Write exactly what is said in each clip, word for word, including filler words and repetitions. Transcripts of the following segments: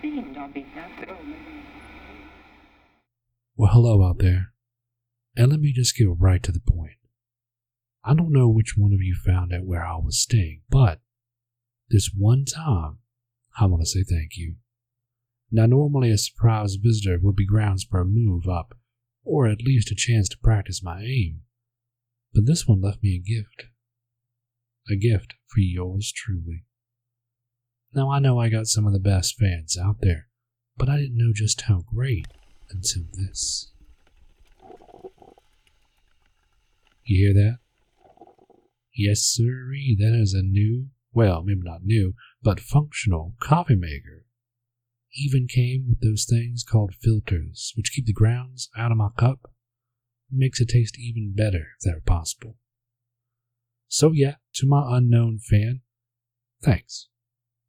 fiend on behalf of... Well, hello out there. And let me just get right to the point. I don't know which one of you found out where I was staying, but this one time, I want to say thank you. Now, normally a surprise visitor would be grounds for a move up, or at least a chance to practice my aim. But this one left me a gift. A gift for yours truly. Now, I know I got some of the best fans out there, but I didn't know just how great until this. You hear that? Yes, sirree, that is a new, well, maybe not new, but functional coffee maker. Even came with those things called filters, which keep the grounds out of my cup. Makes it taste even better if that were possible. So yeah, to my unknown fan, thanks.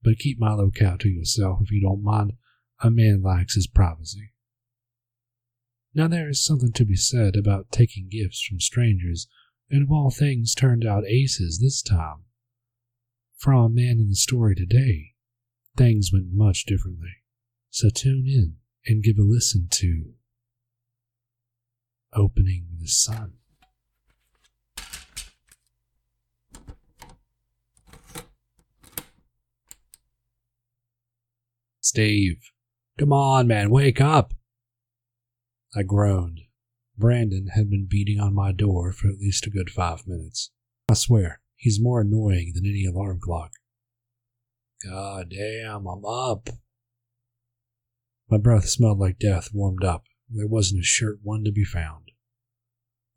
But keep my locale to yourself if you don't mind. A man likes his privacy. Now there is something to be said about taking gifts from strangers, and of all things turned out aces this time. From a man in the story today, things went much differently. So tune in and give a listen to Opening the Sun. Steve, come on, man, wake up! I groaned. Brandon had been beating on my door for at least a good five minutes. I swear, he's more annoying than any alarm clock. God damn, I'm up. My breath smelled like death warmed up. There wasn't a shirt one to be found.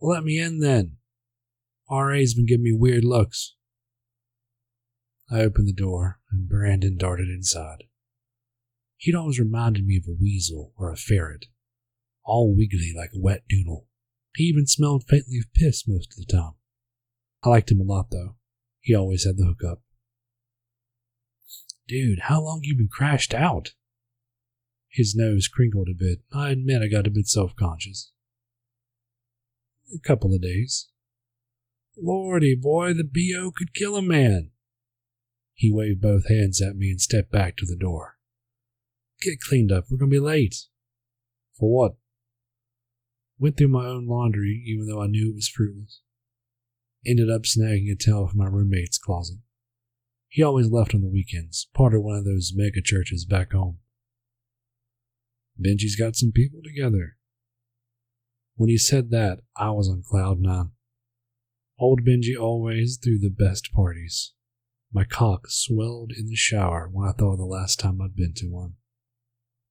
Well, let me in then. R A's been giving me weird looks. I opened the door, and Brandon darted inside. He'd always reminded me of a weasel or a ferret, all wiggly like a wet doodle. He even smelled faintly of piss most of the time. I liked him a lot, though. He always had the hookup. Dude, how long you been crashed out? His nose crinkled a bit. I admit I got a bit self-conscious. A couple of days. Lordy, boy, the B O could kill a man. He waved both hands at me and stepped back to the door. Get cleaned up. We're going to be late. For what? Went through my own laundry, even though I knew it was fruitless. Ended up snagging a towel from my roommate's closet. He always left on the weekends, part of one of those mega churches back home. Benji's got some people together. When he said that, I was on cloud nine. Old Benji always threw the best parties. My cock swelled in the shower when I thought of the last time I'd been to one.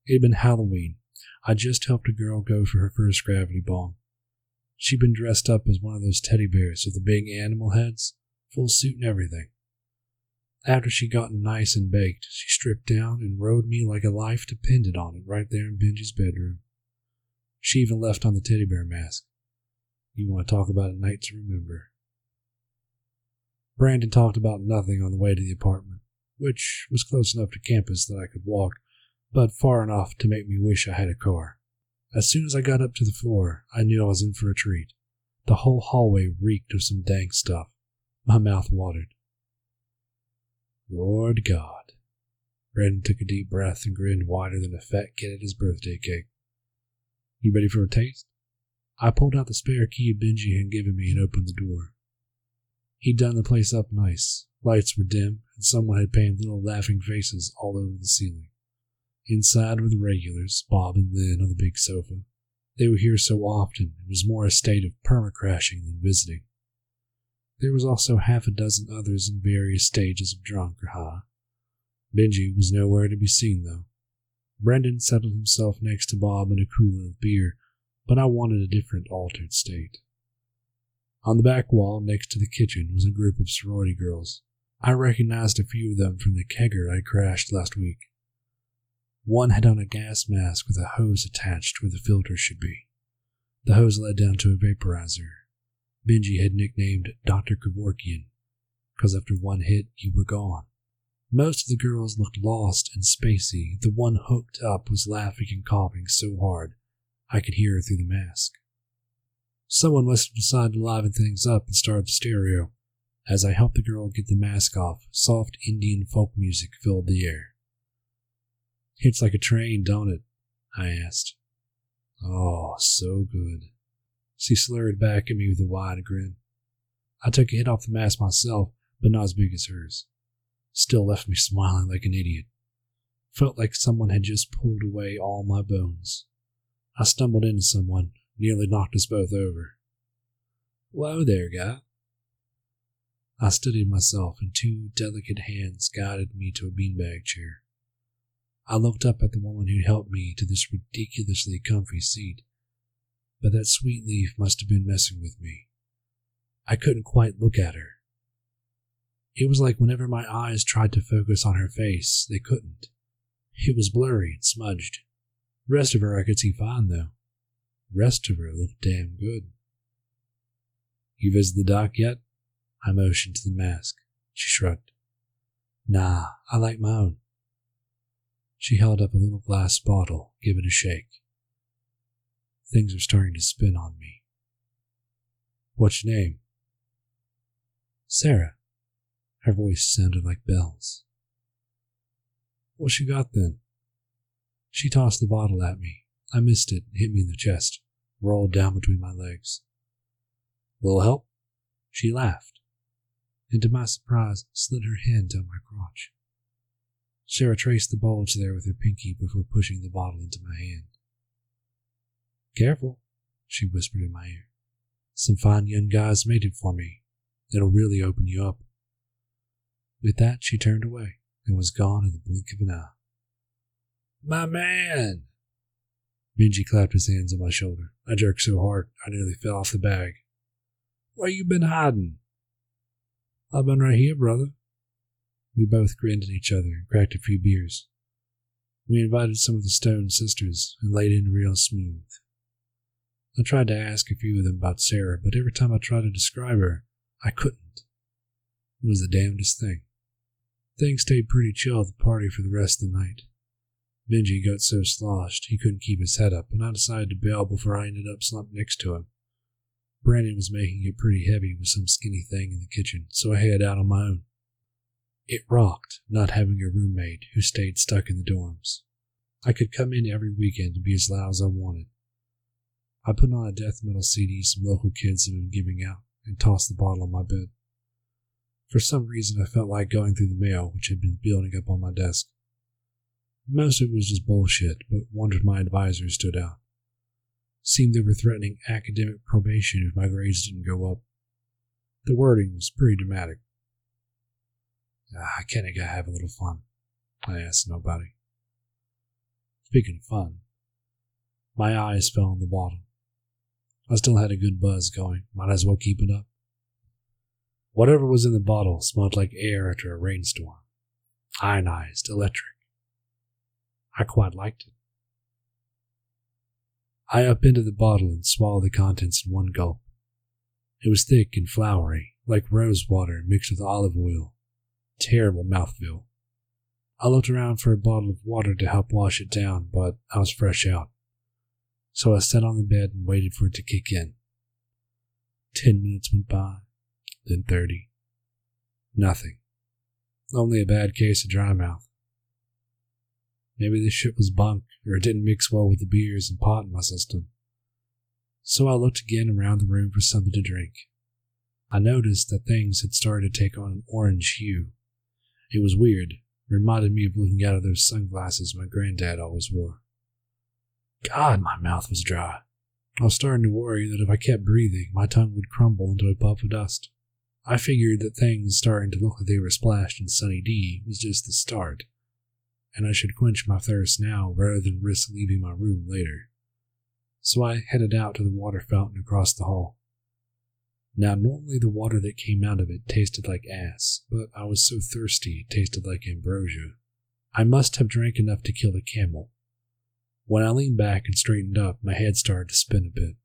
It had been Halloween. I just helped a girl go for her first gravity bong. She'd been dressed up as one of those teddy bears with the big animal heads, full suit and everything. After she'd gotten nice and baked, she stripped down and rode me like a life depended on it right there in Benji's bedroom. She even left on the teddy bear mask. You want to talk about a night to remember. Brandon talked about nothing on the way to the apartment, which was close enough to campus that I could walk, but far enough to make me wish I had a car. As soon as I got up to the floor, I knew I was in for a treat. The whole hallway reeked of some dank stuff. My mouth watered. Lord God. Brandon took a deep breath and grinned wider than a fat kid at his birthday cake. You ready for a taste? I pulled out the spare key Benji had given me and opened the door. He'd done the place up nice. Lights were dim, and someone had painted little laughing faces all over the ceiling. Inside were the regulars, Bob and Lynn on the big sofa. They were here so often, it was more a state of perma-crashing than visiting. There was also half a dozen others in various stages of drunk or high. Benji was nowhere to be seen, though. Brendan settled himself next to Bob in a cooler of beer, but I wanted a different altered state. On the back wall next to the kitchen was a group of sorority girls. I recognized a few of them from the kegger I crashed last week. One had on a gas mask with a hose attached where the filter should be. The hose led down to a vaporizer. Benji had nicknamed Doctor Kevorkian, because after one hit, you were gone. Most of the girls looked lost and spacey. The one hooked up was laughing and coughing so hard, I could hear her through the mask. Someone must have decided to liven things up and started the stereo. As I helped the girl get the mask off, soft Indian folk music filled the air. Hits like a train, don't it? I asked. Oh, so good. She slurred back at me with a wide grin. I took a hit off the mask myself, but not as big as hers. Still left me smiling like an idiot. Felt like someone had just pulled away all my bones. I stumbled into someone, nearly knocked us both over. Whoa there, guy. I steadied myself, and two delicate hands guided me to a beanbag chair. I looked up at the woman who'd helped me to this ridiculously comfy seat, but that sweet leaf must have been messing with me. I couldn't quite look at her. It was like whenever my eyes tried to focus on her face, they couldn't. It was blurry and smudged. The rest of her I could see fine, though. The rest of her looked damn good. You visit the doc yet? I motioned to the mask. She shrugged. Nah, I like my own. She held up a little glass bottle, gave it a shake. Things are starting to spin on me. What's your name? Sarah. Her voice sounded like bells. What you got then? She tossed the bottle at me. I missed it and hit me in the chest, rolled down between my legs. Little help? She laughed, and to my surprise, slid her hand down my crotch. Sarah traced the bulge there with her pinky before pushing the bottle into my hand. Careful, she whispered in my ear. Some fine young guys made it for me. It'll really open you up. With that, she turned away and was gone in the blink of an eye. My man! Benji clapped his hands on my shoulder. I jerked so hard, I nearly fell off the bag. Where you been hiding? I've been right here, brother. We both grinned at each other and cracked a few beers. We invited some of the Stone sisters and laid in real smooth. I tried to ask a few of them about Sarah, but every time I tried to describe her, I couldn't. It was the damnedest thing. Things stayed pretty chill at the party for the rest of the night. Benji got so sloshed he couldn't keep his head up, and I decided to bail before I ended up slumped next to him. Brandon was making it pretty heavy with some skinny thing in the kitchen, so I headed out on my own. It rocked not having a roommate who stayed stuck in the dorms. I could come in every weekend and be as loud as I wanted. I put on a death metal C D some local kids had been giving out and tossed the bottle on my bed. For some reason I felt like going through the mail which had been building up on my desk. Most of it was just bullshit, but one of my advisors stood out. Seemed they were threatening academic probation if my grades didn't go up. The wording was pretty dramatic. Ah, can't I gotta have a little fun? I asked nobody. Speaking of fun, my eyes fell on the bottle. I still had a good buzz going, might as well keep it up. Whatever was in the bottle smelled like air after a rainstorm. Ionized, electric. I quite liked it. I upended the bottle and swallowed the contents in one gulp. It was thick and flowery, like rose water mixed with olive oil. Terrible mouthfeel. I looked around for a bottle of water to help wash it down, but I was fresh out. So I sat on the bed and waited for it to kick in. Ten minutes went by, then thirty. Nothing. Only a bad case of dry mouth. Maybe this shit was bunk, or it didn't mix well with the beers and pot in my system. So I looked again around the room for something to drink. I noticed that things had started to take on an orange hue. It was weird. Reminded me of looking out of those sunglasses my granddad always wore. God, my mouth was dry. I was starting to worry that if I kept breathing, my tongue would crumble into a puff of dust. I figured that things starting to look like they were splashed in Sunny D was just the start, and I should quench my thirst now rather than risk leaving my room later. So I headed out to the water fountain across the hall. Now, normally the water that came out of it tasted like ass, but I was so thirsty it tasted like ambrosia. I must have drank enough to kill a camel. When I leaned back and straightened up, my head started to spin a bit.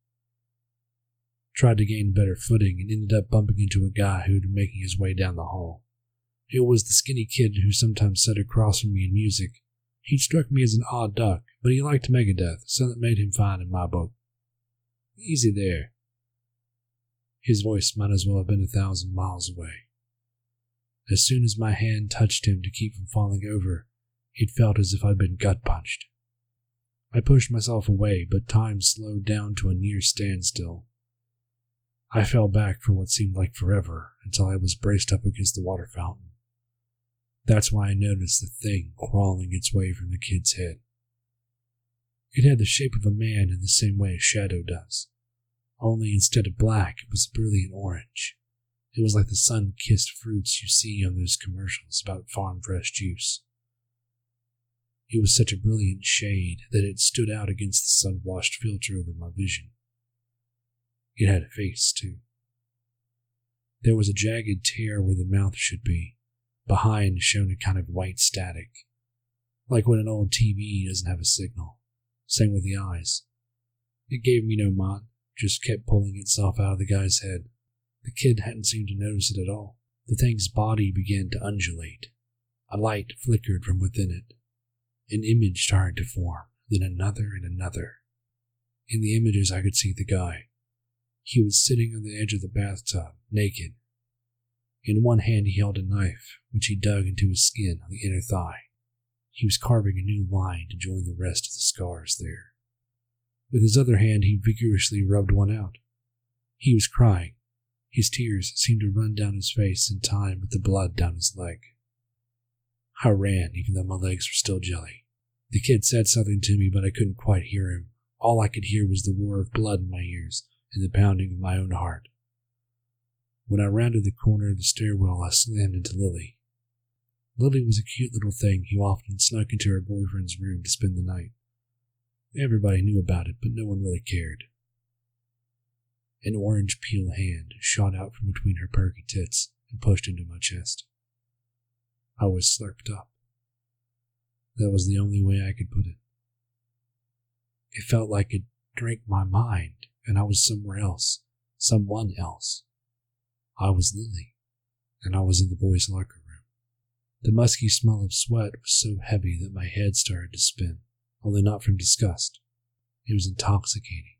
Tried to gain better footing and ended up bumping into a guy who had been making his way down the hall. It was the skinny kid who sometimes sat across from me in music. He struck me as an odd duck, but he liked Megadeth, so that made him fine in my book. Easy there. His voice might as well have been a thousand miles away. As soon as my hand touched him to keep from falling over, It felt as if I'd been gut-punched. I pushed myself away, but time slowed down to a near standstill. I fell back for what seemed like forever, until I was braced up against the water fountain. That's why I noticed the thing crawling its way from the kid's head. It had the shape of a man in the same way a shadow does, only instead of black, it was brilliant orange. It was like the sun-kissed fruits you see on those commercials about farm-fresh juice. It was such a brilliant shade that it stood out against the sun-washed filter over my vision. It had a face, too. There was a jagged tear where the mouth should be. Behind shone a kind of white static, like when an old T V doesn't have a signal. Same with the eyes. It gave me no mot, just kept pulling itself out of the guy's head. The kid hadn't seemed to notice it at all. The thing's body began to undulate. A light flickered from within it. An image started to form, then another and another. In the images I could see the guy. He was sitting on the edge of the bathtub, naked. In one hand he held a knife, which he dug into his skin on the inner thigh. He was carving a new line to join the rest of the scars there. With his other hand he vigorously rubbed one out. He was crying. His tears seemed to run down his face in time with the blood down his leg. I ran, even though my legs were still jelly. The kid said something to me, but I couldn't quite hear him. All I could hear was the roar of blood in my ears, and the pounding of my own heart. When I rounded the corner of the stairwell, I slammed into Lily. Lily was a cute little thing who often snuck into her boyfriend's room to spend the night. Everybody knew about it, but no one really cared. An orange peel hand shot out from between her perky tits and pushed into my chest. I was slurped up. That was the only way I could put it. It felt like it drank my mind. And I was somewhere else, someone else. I was Lily, and I was in the boys' locker room. The musky smell of sweat was so heavy that my head started to spin, although not from disgust. It was intoxicating.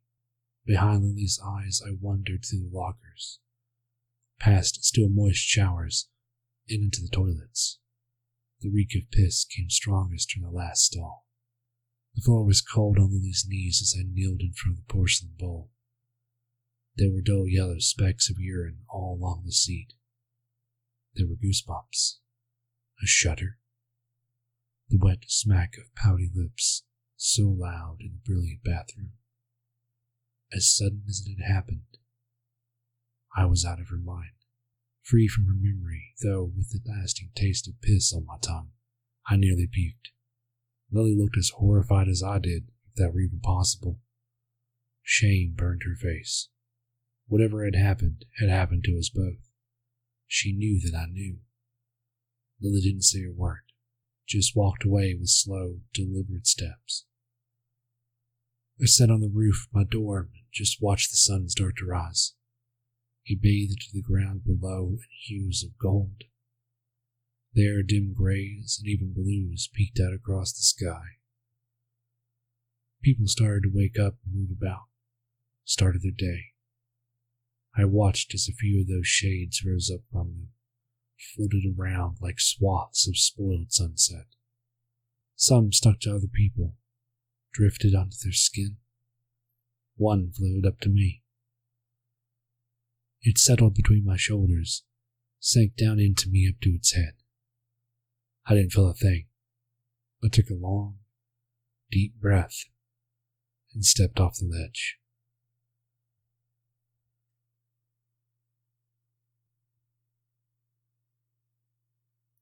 Behind Lily's eyes, I wandered through the lockers, past still moist showers, and into the toilets. The reek of piss came strongest from the last stall. The floor was cold on Lily's knees as I kneeled in front of the porcelain bowl. There were dull yellow specks of urine all along the seat. There were goosebumps, a shudder, the wet smack of pouty lips, so loud in the brilliant bathroom. As sudden as it had happened, I was out of her mind, free from her memory, though with the lasting taste of piss on my tongue, I nearly puked. Lily looked as horrified as I did, if that were even possible. Shame burned her face. Whatever had happened, had happened to us both. She knew that I knew. Lily didn't say a word, just walked away with slow, deliberate steps. I sat on the roof of my dorm and just watched the sun start to rise. It bathed to the ground below in hues of gold. There, dim grays and even blues peeked out across the sky. People started to wake up and move about, started their day. I watched as a few of those shades rose up from them, floated around like swaths of spoiled sunset. Some stuck to other people, drifted onto their skin. One floated up to me. It settled between my shoulders, sank down into me up to its head. I didn't feel a thing. I took a long, deep breath and stepped off the ledge.